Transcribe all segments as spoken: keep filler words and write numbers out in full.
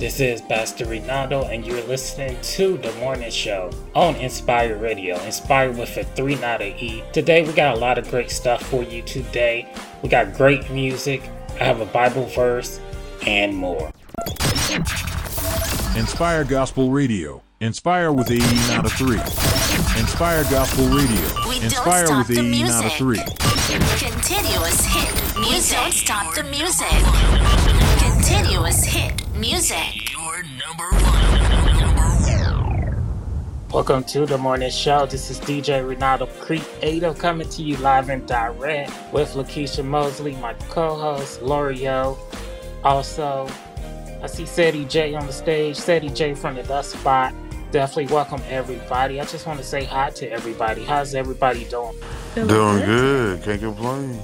This is Pastor Renaldo, and you're listening to The Morning Show on Inspire Radio, inspired with a three, not a E. Today, we got a lot of great stuff for you today. We got great music, I have a Bible verse, and more. Inspire Gospel Radio. Inspire with a E, not a three. Inspire Gospel Radio. We Inspire don't stop with the E, music. Not a three. Continuous hit music. We don't stop the music. Continuous hit music. Your number one. Number one. Welcome to The Morning Show. This is D J Renaldo Creative coming to you live and direct with Lakeisha Mosley, my co-host, Lorio. Also, I see Sadie J on the stage. Sadie J from the Dust Spy. Definitely welcome everybody. I just want to say hi to everybody. How's everybody doing? Doing good. Can't complain.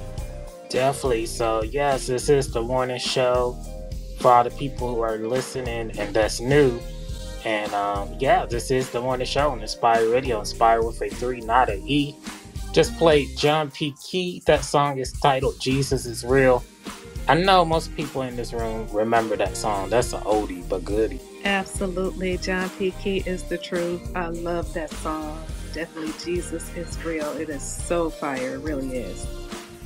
Definitely. So, yes, this is The Morning Show. For all the people who are listening and that's new. And um, yeah, this is The Morning Show on Inspire Radio. Inspire with a three, not an E. Just played John P. Key. That song is titled Jesus Is Real. I know most people in this room remember that song. That's an oldie but goodie. Absolutely. John P. Key is The Truth. I love that song. Definitely Jesus Is Real. It is so fire. It really is.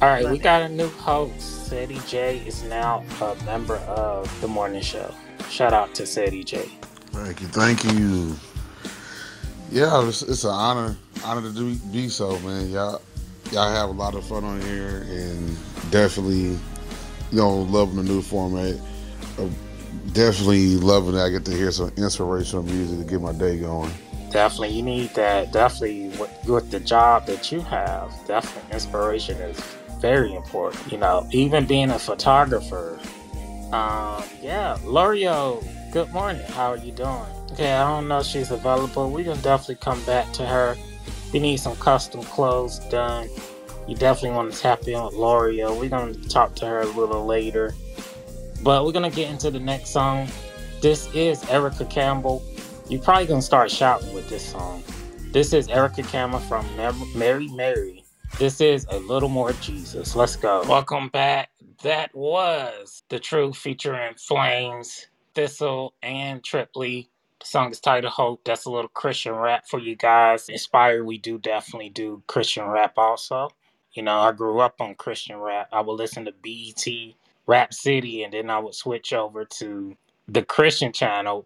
All right, love we it. Got a new host. Sadie J is now a member of The Morning Show. Shout out to Sadie J. Thank you, thank you. Yeah, it's, it's an honor, honor to do, be so, man. Y'all, y'all have a lot of fun on here, and definitely, you know, loving the new format. I'm definitely loving that I get to hear some inspirational music to get my day going. Definitely, you need that. Definitely, with, with the job that you have, definitely inspiration is very important, you know, even being a photographer. Um, yeah, Lorio, good morning. How are you doing? Okay, I don't know if she's available. We can definitely come back to her. We need some custom clothes done. You definitely want to tap in with Lorio. We're going to talk to her a little later. But we're going to get into the next song. This is Erica Campbell. You're probably going to start shouting with this song. This is Erica Campbell from Mary Mary. This is A Little More Jesus. Let's go. Welcome back. That was The Truth featuring Flames, Thistle, and Trip Lee. The song is Tidal Hope. That's a little Christian rap for you guys. Inspire, we do definitely do Christian rap also. You know, I grew up on Christian rap. I would listen to B E T, Rap City, and then I would switch over to the Christian channel.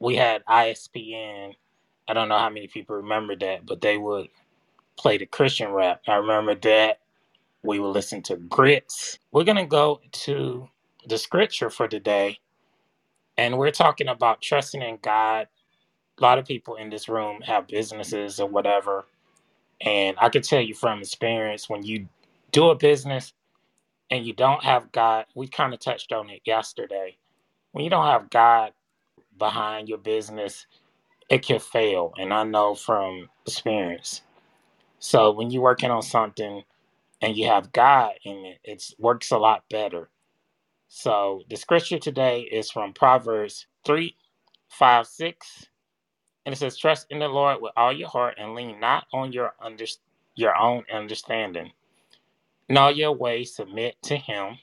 We had I S P N. I don't know how many people remember that, but they would play the Christian rap. I remember that. We will listen to Grits. We're going to go to the scripture for today. And we're talking about trusting in God. A lot of people in this room have businesses or whatever. And I can tell you from experience, when you do a business and you don't have God, we kind of touched on it yesterday. When you don't have God behind your business, it can fail. And I know from experience. So when you're working on something and you have God in it, it works a lot better. So the scripture today is from Proverbs three, five, six. And it says, trust in the Lord with all your heart and lean not on your under, your own understanding. In all your ways, submit to him,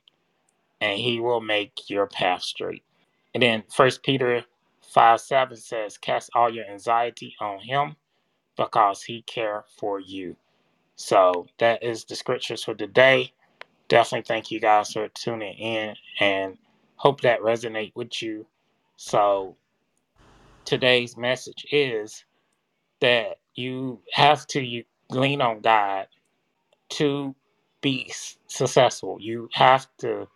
and he will make your path straight. And then First Peter five, seven says, cast all your anxiety on him, because he cares for you. So that is the scriptures for today. Definitely thank you guys for tuning in and hope that resonate with you. So today's message is that you have to you lean on God to be successful. You have to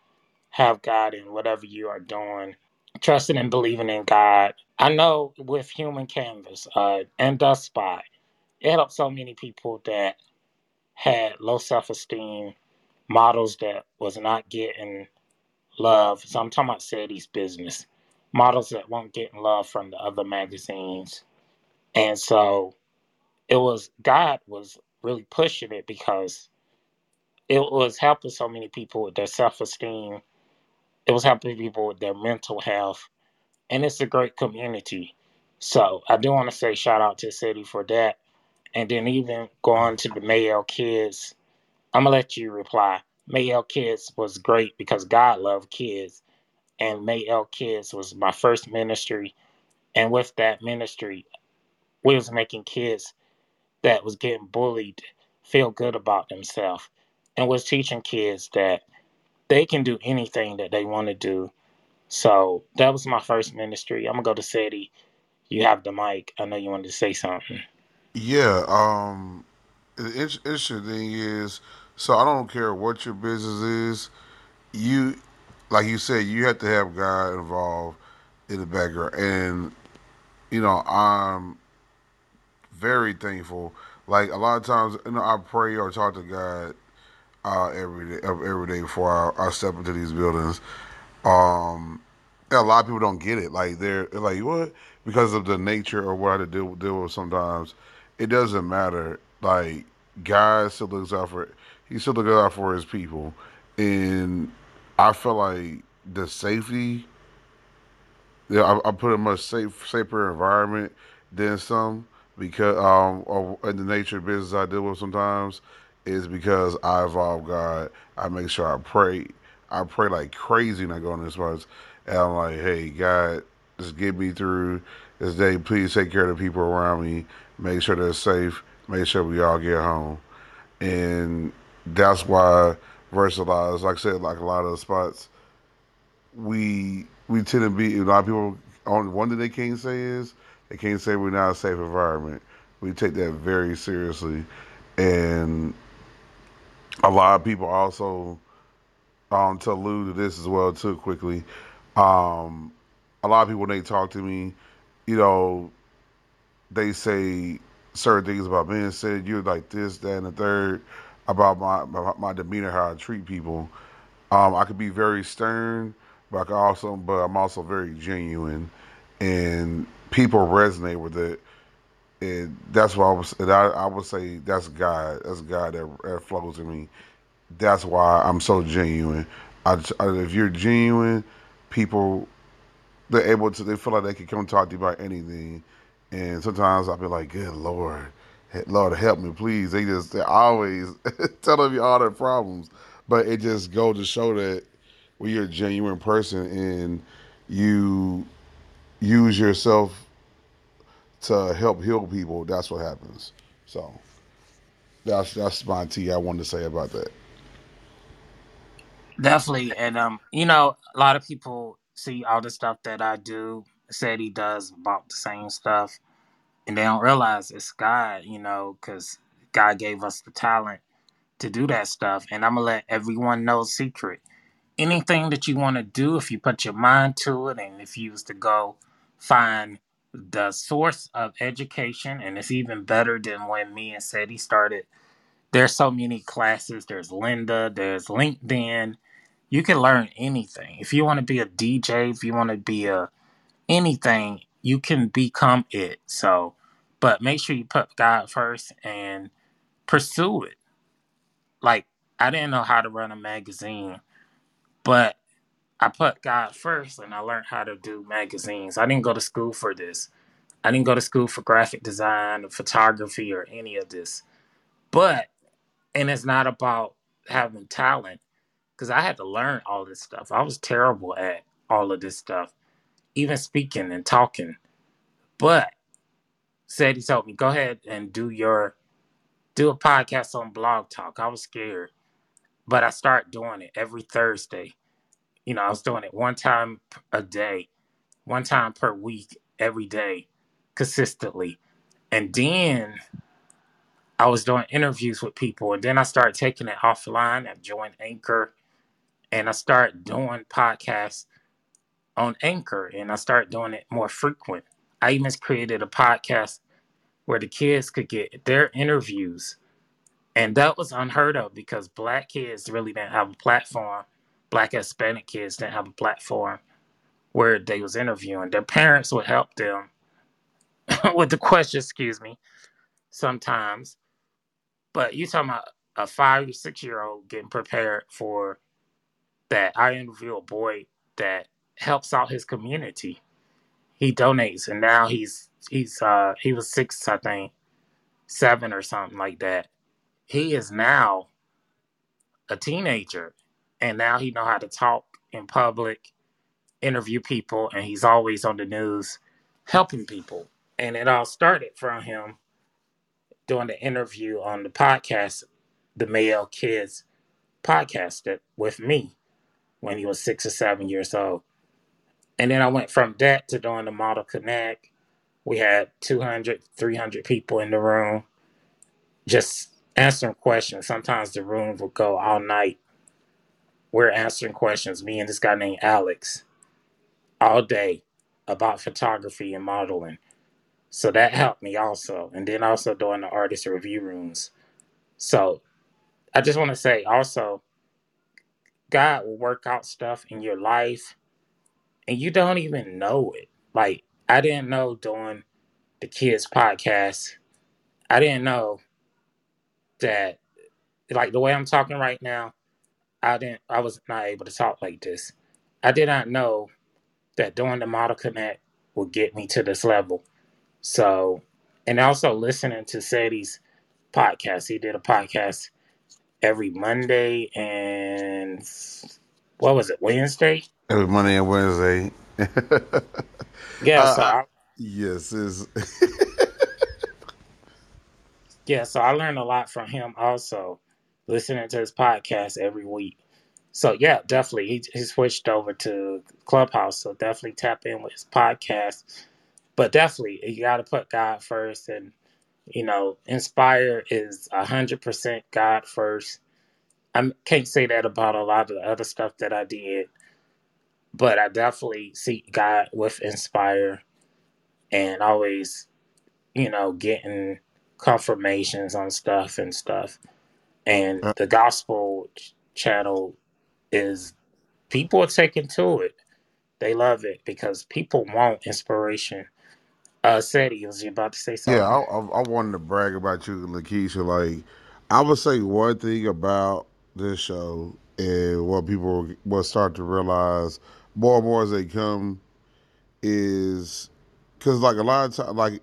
have God in whatever you are doing. Trusting and believing in God. I know with Human Canvas uh, and Dust Spy, it helped so many people that had low self-esteem, models that was not getting love. So I'm talking about Sadie's business. Models that weren't getting love from the other magazines. And so it was, God was really pushing it because it was helping so many people with their self-esteem. It was helping people with their mental health. And it's a great community. So I do want to say shout out to Sadie for that. And then even going to the M A E L Kids, I'm going to let you reply. M A E L Kids was great because God loved kids. and M A E L Kids was my first ministry. And with that ministry, we was making kids that was getting bullied feel good about themselves, and was teaching kids that they can do anything that they want to do. So that was my first ministry. I'm going to go to Sadie. You have the mic. I know you wanted to say something. Yeah. Um, the in- interesting thing is, so I don't care what your business is. You, like you said, you have to have God involved in the background. And, you know, I'm very thankful. Like a lot of times, you know, I pray or talk to God uh, every day, every day before I, I step into these buildings. Um, a lot of people don't get it. Like they're like, what? Because of the nature of what I deal deal with sometimes, it doesn't matter. Like God still looks out for, he still looks out for his people, and I feel like the safety. Yeah, I, I put a much safe, safer environment than some because um, of, of the nature of business I deal with sometimes is because I involve God. I make sure I pray. I pray like crazy when I go on this much. And I'm like, hey, God, just get me through this day. Please take care of the people around me. Make sure they're safe. Make sure we all get home. And that's why Versalize, like I said, like a lot of the spots, we we tend to be, a lot of people, only one thing they can't say is, they can't say we're not a safe environment. We take that very seriously. And a lot of people also, um, to allude to this as well too quickly, um, a lot of people, when they talk to me, you know, they say certain things about being said, you're like this, that, and the third, about my, my, my demeanor, how I treat people. Um, I could be very stern, but I could also, but I'm also very genuine, and people resonate with it. And that's why I was, and I, I would say that's God, that's God that, that flows in me. That's why I'm so genuine. I, I, if you're genuine, people, they're able to, they feel like they can come talk to you about anything. And sometimes I'll be like, good Lord, Lord, help me, please. They just, they're always telling me all their problems. But it just goes to show that when you're a genuine person and you use yourself to help heal people, that's what happens. So that's that's my tea I wanted to say about that. Definitely. And, um, you know, a lot of people see all the stuff that I do, said he does about the same stuff, and they don't realize it's God, you know, because God gave us the talent to do that stuff. And I'm going to let everyone know a secret. Anything that you want to do, if you put your mind to it, and if you was to go find the source of education, and it's even better than when me and Sadie started. There's so many classes. There's Linda. There's LinkedIn. You can learn anything. If you want to be a D J, if you want to be a anything, you can become it. So, but make sure you put God first and pursue it. Like, I didn't know how to run a magazine, but I put God first and I learned how to do magazines. I didn't go to school for this. I didn't go to school for graphic design or photography or any of this. But, and it's not about having talent, because I had to learn all this stuff. I was terrible at all of this stuff, even speaking and talking. But Sadie told me, go ahead and do your, do a podcast on Blog Talk. I was scared. But I started doing it every Thursday. You know, I was doing it one time a day, one time per week, every day, consistently. And then I was doing interviews with people. And then I started taking it offline. I joined Anchor. And I started doing podcasts on Anchor. And I started doing it more frequent. I even created a podcast where the kids could get their interviews. And that was unheard of because Black kids really didn't have a platform. Black Hispanic kids didn't have a platform where they was interviewing. Their parents would help them with the questions, excuse me, sometimes. But you're talking about a five or six-year-old getting prepared for that. I interview a boy that helps out his community. He donates, and now he's he's uh, he was six, I think, seven or something like that. He is now a teenager, and now he know how to talk in public. interview people, and he's always on the news helping people. And it all started from him doing the interview on the podcast, the M A E L Kids podcasted with me when he was six or seven years old. And then I went from that to doing the Model Connect. We had two hundred, three hundred people in the room just answering questions. Sometimes the room would go all night. We're answering questions, me and this guy named Alex, all day about photography and modeling. So that helped me also. And then also doing the artist review rooms. So I just want to say also, God will work out stuff in your life and you don't even know it. Like, I didn't know doing the kids podcast. I didn't know that, like, the way I'm talking right now, I didn't, I was not able to talk like this. I did not know that doing the Model Connect would get me to this level. So, and also listening to Sadie's podcast. He did a podcast every Monday and, what was it, Wednesday? Every Monday and Wednesday. yeah, uh, so I, yes, is. yeah, so I learned a lot from him also, listening to his podcast every week. So yeah, definitely he, he switched over to Clubhouse. So definitely tap in with his podcast. But definitely you got to put God first, and you know, Inspire is a hundred percent God first. I can't say that about a lot of the other stuff that I did. But I definitely seek God with Inspire and always, you know, getting confirmations on stuff and stuff. And the gospel ch- channel is, people are taking to it. They love it because people want inspiration. Uh, Sadie, was you about to say something? Yeah, I, I, I wanted to brag about you, Lakeisha. Like, I would say one thing about this show and what people will start to realize more and more as they come is, because like a lot of times, like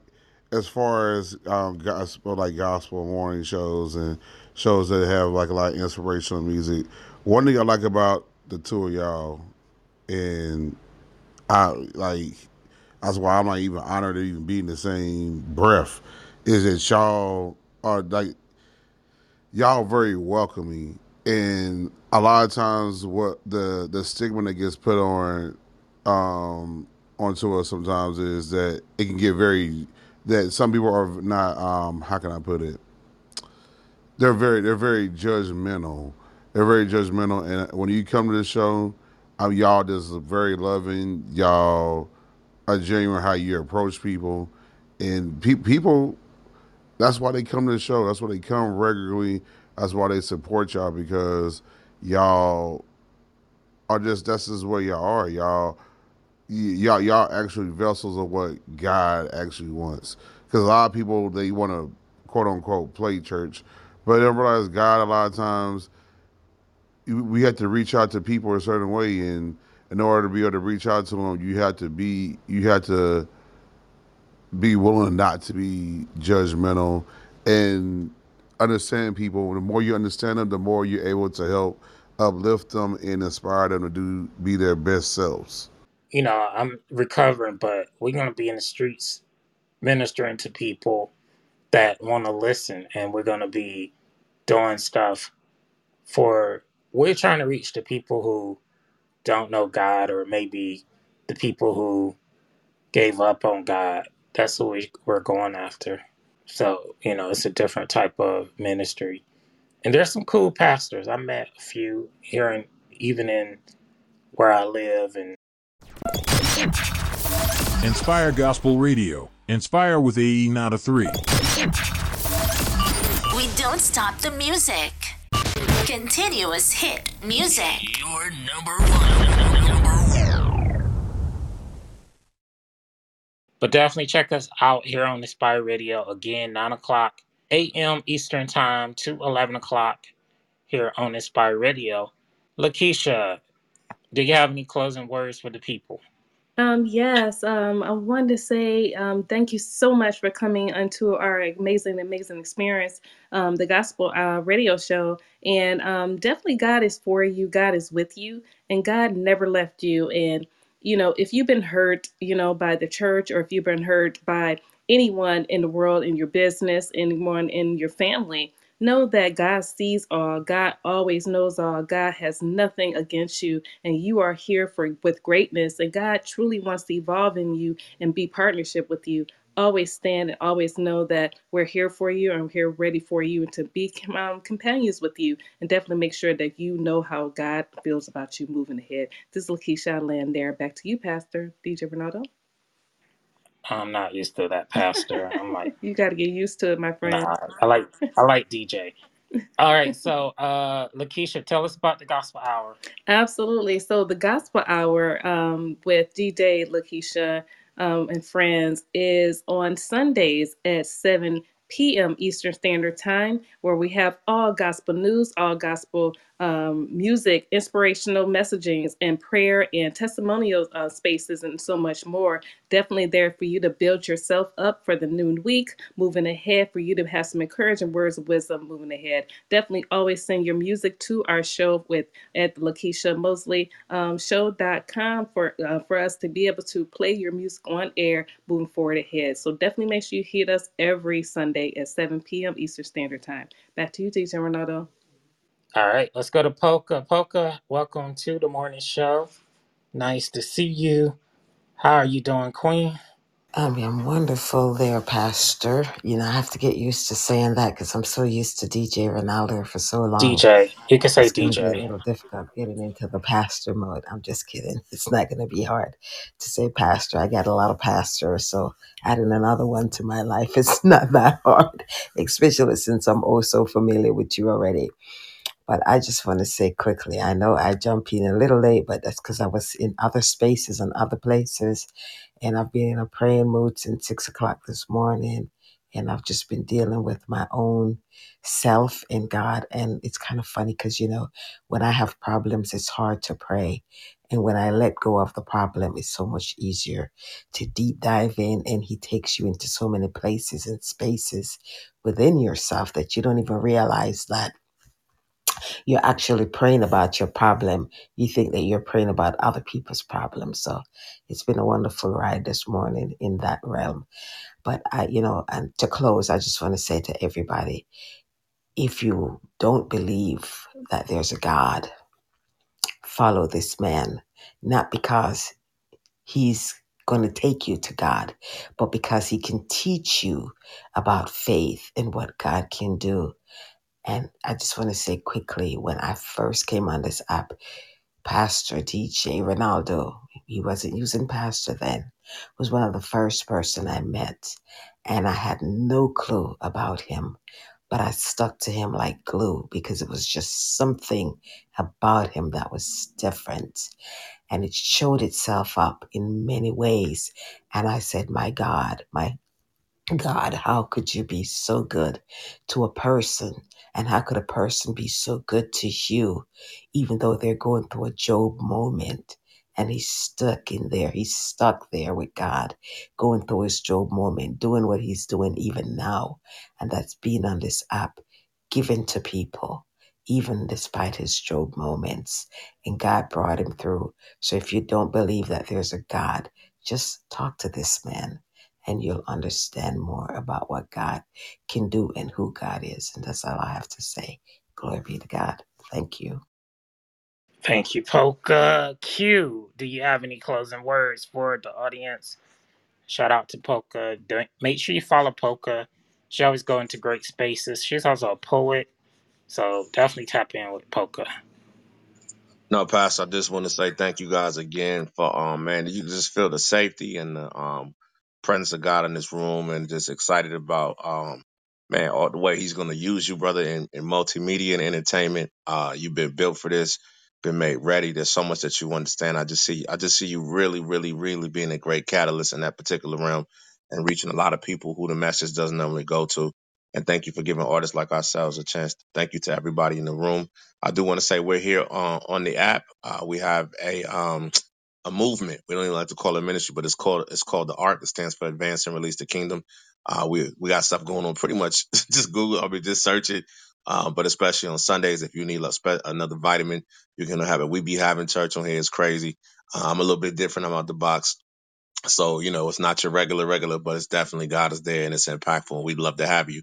as far as um, gospel, like gospel morning shows and shows that have like a lot of inspirational music, one thing I like about the two of y'all, and I like, that's why I'm not even honored to even be in the same breath, is that y'all are like, y'all very welcoming. And a lot of times what the, the stigma that gets put on um, onto us sometimes is that it can get very, that some people are not, um, how can I put it? They're very, they're very judgmental. They're very judgmental. And when you come to the show, um, y'all just very loving. Y'all are genuine how you approach people. And pe- people, that's why they come to the show. That's why they come regularly. That's why they support y'all, because y'all are just, that's just where y'all are. Y'all, y- y'all, y'all actually vessels of what God actually wants. Because a lot of people, they want to quote unquote play church, but they don't realize God, a lot of times we have to reach out to people a certain way. And in order to be able to reach out to them, you have to be, you have to be willing not to be judgmental and understand people. The more you understand them, the more you're able to help uplift them and inspire them to do be their best selves. You know, I'm recovering, but we're going to be in the streets ministering to people that want to listen, and we're going to be doing stuff for, we're trying to reach the people who don't know God, or maybe the people who gave up on God. That's what we, we're going after. So, you know, it's a different type of ministry. And there's some cool pastors. I met a few here, in, even in where I live. And Inspire Gospel Radio. Inspire with A E, not a three. We don't stop the music. Continuous hit music. Your number one. Number one. But definitely check us out here on Inspire Radio. Again, nine o'clock a.m. Eastern Time to eleven o'clock here on Inspire Radio. Lakeisha, do you have any closing words for the people? Um, yes, um, I wanted to say um, thank you so much for coming onto our amazing, amazing experience, um, the Gospel uh, Radio Show. And um, definitely God is for you. God is with you. And God never left you. And you know, if you've been hurt, you know, by the church, or if you've been hurt by anyone in the world, in your business, anyone in your family, know that God sees all, God always knows all, God has nothing against you, and you are here for with greatness, and God truly wants to evolve in you and be partnership with you. Always stand and always know that we're here for you, and we're here ready for you, and to be um, companions with you, and definitely make sure that you know how God feels about you moving ahead. This is Lakeisha Land there. Back to you, Pastor D J Renaldo. I'm not used to that, Pastor. I'm like, you got to get used to it, my friend. Nah, I like, I like D J. All right, so uh, Lakeisha, tell us about the Gospel Hour. Absolutely. So the Gospel Hour um, with D J Lakeisha um, and friends is on Sundays at seven p.m. Eastern Standard Time, where we have all gospel news, all gospel um, music, inspirational messagings, and prayer and testimonial uh, spaces, and so much more. Definitely there for you to build yourself up for the new week, moving ahead, for you to have some encouraging words of wisdom moving ahead. Definitely always send your music to our show with at Lakeisha Mosley um, show dot com for, uh, for us to be able to play your music on air moving forward ahead. So definitely make sure you hit us every Sunday at seven p.m. Eastern Standard Time. Back to you, D J Renaldo. All right, let's go to Polka. Polka, welcome to the morning show. Nice to see you. How are you doing, Queen? I mean, wonderful there, Pastor. You know, I have to get used to saying that because I'm so used to D J Renaldo for so long. D J. You can say it's D J. It's going to be a little difficult getting into the pastor mode. I'm just kidding. It's not going to be hard to say pastor. I got a lot of pastors, so adding another one to my life is not that hard, especially since I'm oh so familiar with you already. But I just want to say quickly, I know I jumped in a little late, but that's because I was in other spaces and other places. And I've been in a praying mood since six o'clock this morning. And I've just been dealing with my own self and God. And it's kind of funny because, you know, when I have problems, it's hard to pray. And when I let go of the problem, it's so much easier to deep dive in. And he takes you into so many places and spaces within yourself that you don't even realize that you're actually praying about your problem. You think that you're praying about other people's problems. So it's been a wonderful ride this morning in that realm. But I, you know, and to close, I just want to say to everybody, if you don't believe that there's a God, follow this man, not because he's going to take you to God, but because he can teach you about faith and what God can do. And I just want to say quickly, when I first came on this app, Pastor D J Renaldo, he wasn't using pastor then, was one of the first person I met. And I had no clue about him, but I stuck to him like glue because it was just something about him that was different. And it showed itself up in many ways. And I said, my God, my God, how could you be so good to a person? And how could a person be so good to you, even though they're going through a Job moment? And he's stuck in there. He's stuck there with God, going through his Job moment, doing what he's doing even now. And that's being on this app, given to people, even despite his Job moments. And God brought him through. So if you don't believe that there's a God, just talk to this man. And you'll understand more about what God can do and who God is. And that's all I have to say. Glory be to God. Thank you. Thank you, Polka. Q, do you have any closing words for the audience? Shout out to Polka. Make sure you follow Polka. She always goes into great spaces. She's also a poet. So definitely tap in with Polka. No, Pastor, I just want to say thank you guys again for, um, man, you just feel the safety and the, um, presence of God in this room, and just excited about um man all the way he's going to use you, brother, in, in multimedia and entertainment. Uh you've been built for this, been made ready. There's so much that you understand. I just see I just see you really really really being a great catalyst in that particular realm and reaching a lot of people who the message doesn't normally go to. And thank you for giving artists like ourselves a chance. Thank you to everybody in the room. I do want to say we're here on on the app. Uh we have a um a movement. We don't even like to call it ministry, but it's called it's called the ARC. It stands for Advance and Release the Kingdom. Uh, we we got stuff going on. Pretty much, just Google. I mean, just search it. Um, but especially on Sundays, if you need a spe- another vitamin, you can have it. We be having church on here. It's crazy. Uh, I'm a little bit different. I'm out the box. So, you know, it's not your regular, regular, but it's definitely God is there and it's impactful. And we'd love to have you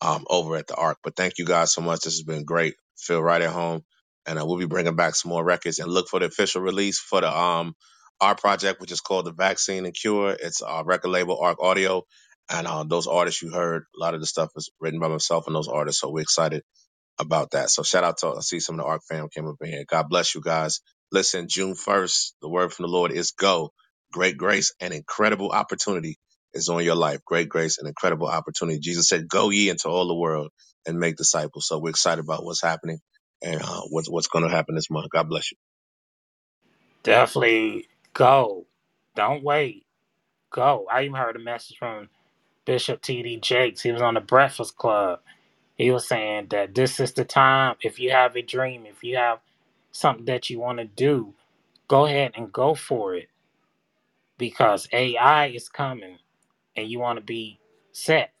um, over at the Arc. But thank you guys so much. This has been great. Feel right at home. And uh, we'll be bringing back some more records and look for the official release for the um our project, which is called The Vaccine and Cure. It's our record label, Arc Audio. And uh, those artists you heard, a lot of the stuff is written by myself and those artists. So we're excited about that. So shout out to, I see some of the Arc fam came up in here. God bless you guys. Listen, June first, the word from the Lord is go. Great grace and incredible opportunity is on your life. Great grace and incredible opportunity. Jesus said, go ye into all the world and make disciples. So we're excited about what's happening and uh, what's, what's going to happen this month. God bless you. Definitely go. Don't wait. Go. I even heard a message from Bishop T D. Jakes. He was on the Breakfast Club. He was saying that this is the time. If you have a dream, if you have something that you want to do, go ahead and go for it, because A I is coming and you want to be set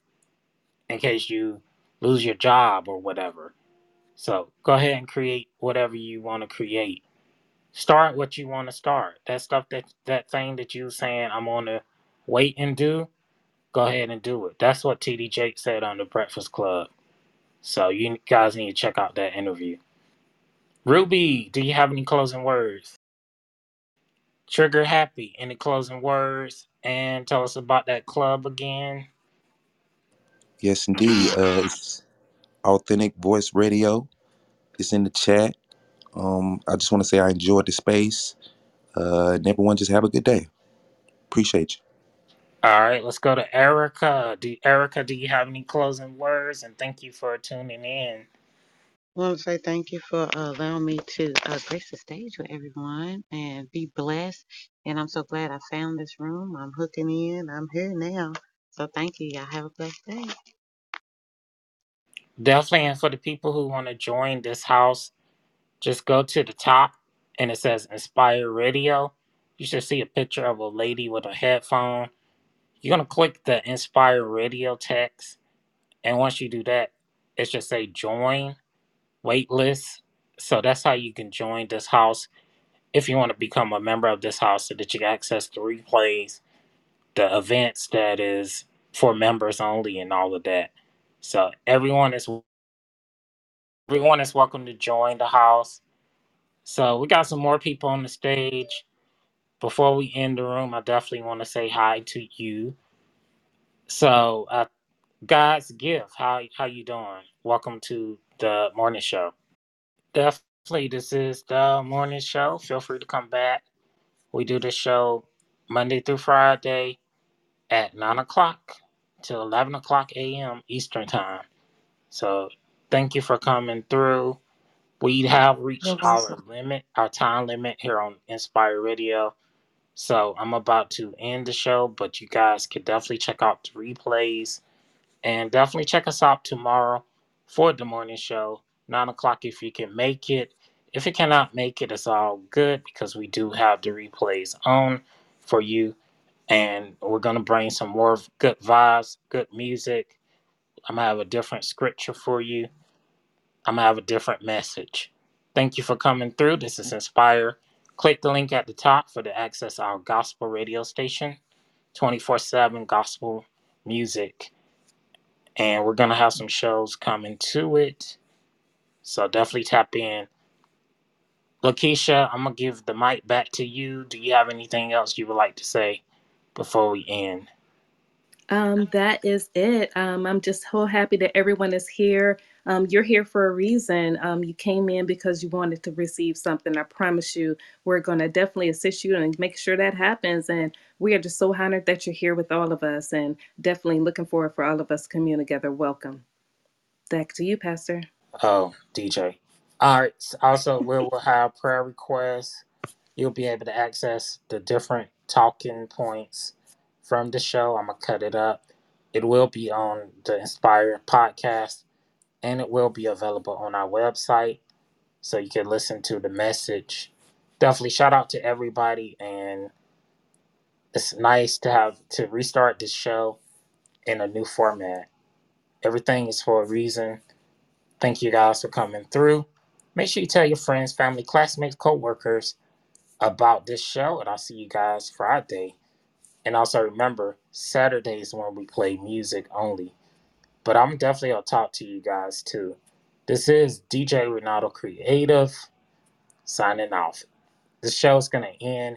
in case you lose your job or whatever. So go ahead and create whatever you want to create. Start what you want to start. That stuff, that that thing that you were saying, I'm going to wait and do. Go ahead and do it. That's what T D. Jakes said on the Breakfast Club. So you guys need to check out that interview. Ruby, do you have any closing words? Trigger Happy, any closing words? And tell us about that club again. Yes, indeed. Uh, it's Authentic Voice Radio. It's in the chat. Um, I just want to say I enjoyed the space. Uh, and everyone just have a good day. Appreciate you. All right, let's go to Erica. Do, Erica, do you have any closing words? And thank you for tuning in. I want to say thank you for uh, allowing me to uh, grace the stage with everyone and be blessed. And I'm so glad I found this room. I'm hooking in. I'm here now. So thank you. Y'all have a blessed day. Definitely. And for the people who want to join this house, just go to the top and it says Inspire Radio. You should see a picture of a lady with a headphone. You're going to click the Inspire Radio text. And once you do that, it should say join waitlist. So that's how you can join this house. If you want to become a member of this house so that you access the replays, the events that is for members only and all of that. So everyone is everyone is welcome to join the house. So we got some more people on the stage. Before we end the room, I definitely want to say hi to you. So, uh, God's gift, how how you doing? Welcome to the morning show. Definitely, this is the morning show. Feel free to come back. We do this show Monday through Friday at nine o'clock to eleven o'clock a.m. Eastern time. So, thank you for coming through. We have reached no, our limit, our time limit here on Inspire Radio. So I'm about to end the show, but you guys can definitely check out the replays and definitely check us out tomorrow for the morning show, nine o'clock if you can make it. If you cannot make it, it's all good because we do have the replays on for you. And we're going to bring some more good vibes, good music. I'm going to have a different scripture for you. I'm going to have a different message. Thank you for coming through. This is Inspire. Click the link at the top for to access our gospel radio station, twenty-four seven gospel music. And we're going to have some shows coming to it. So definitely tap in. Lakeisha, I'm going to give the mic back to you. Do you have anything else you would like to say before we end? Um, that is it. Um, I'm just so happy that everyone is here. Um, you're here for a reason. Um, you came in because you wanted to receive something. I promise you, we're going to definitely assist you and make sure that happens. And we are just so honored that you're here with all of us and definitely looking forward for all of us to commune together. Welcome. Back to you, Pastor. Oh, D J. All right. Also, we will have prayer requests. You'll be able to access the different talking points from the show. I'm going to cut it up. It will be on the Inspire podcast. And it will be available on our website, so you can listen to the message. Definitely shout out to everybody, and it's nice to have to restart this show in a new format. Everything is for a reason. Thank you guys for coming through. Make sure you tell your friends, family, classmates, co-workers about this show, and I'll see you guys Friday. And also remember, Saturday is when we play music only. But I'm definitely going to talk to you guys too. This is D J Renaldo Creative signing off. The show's going to end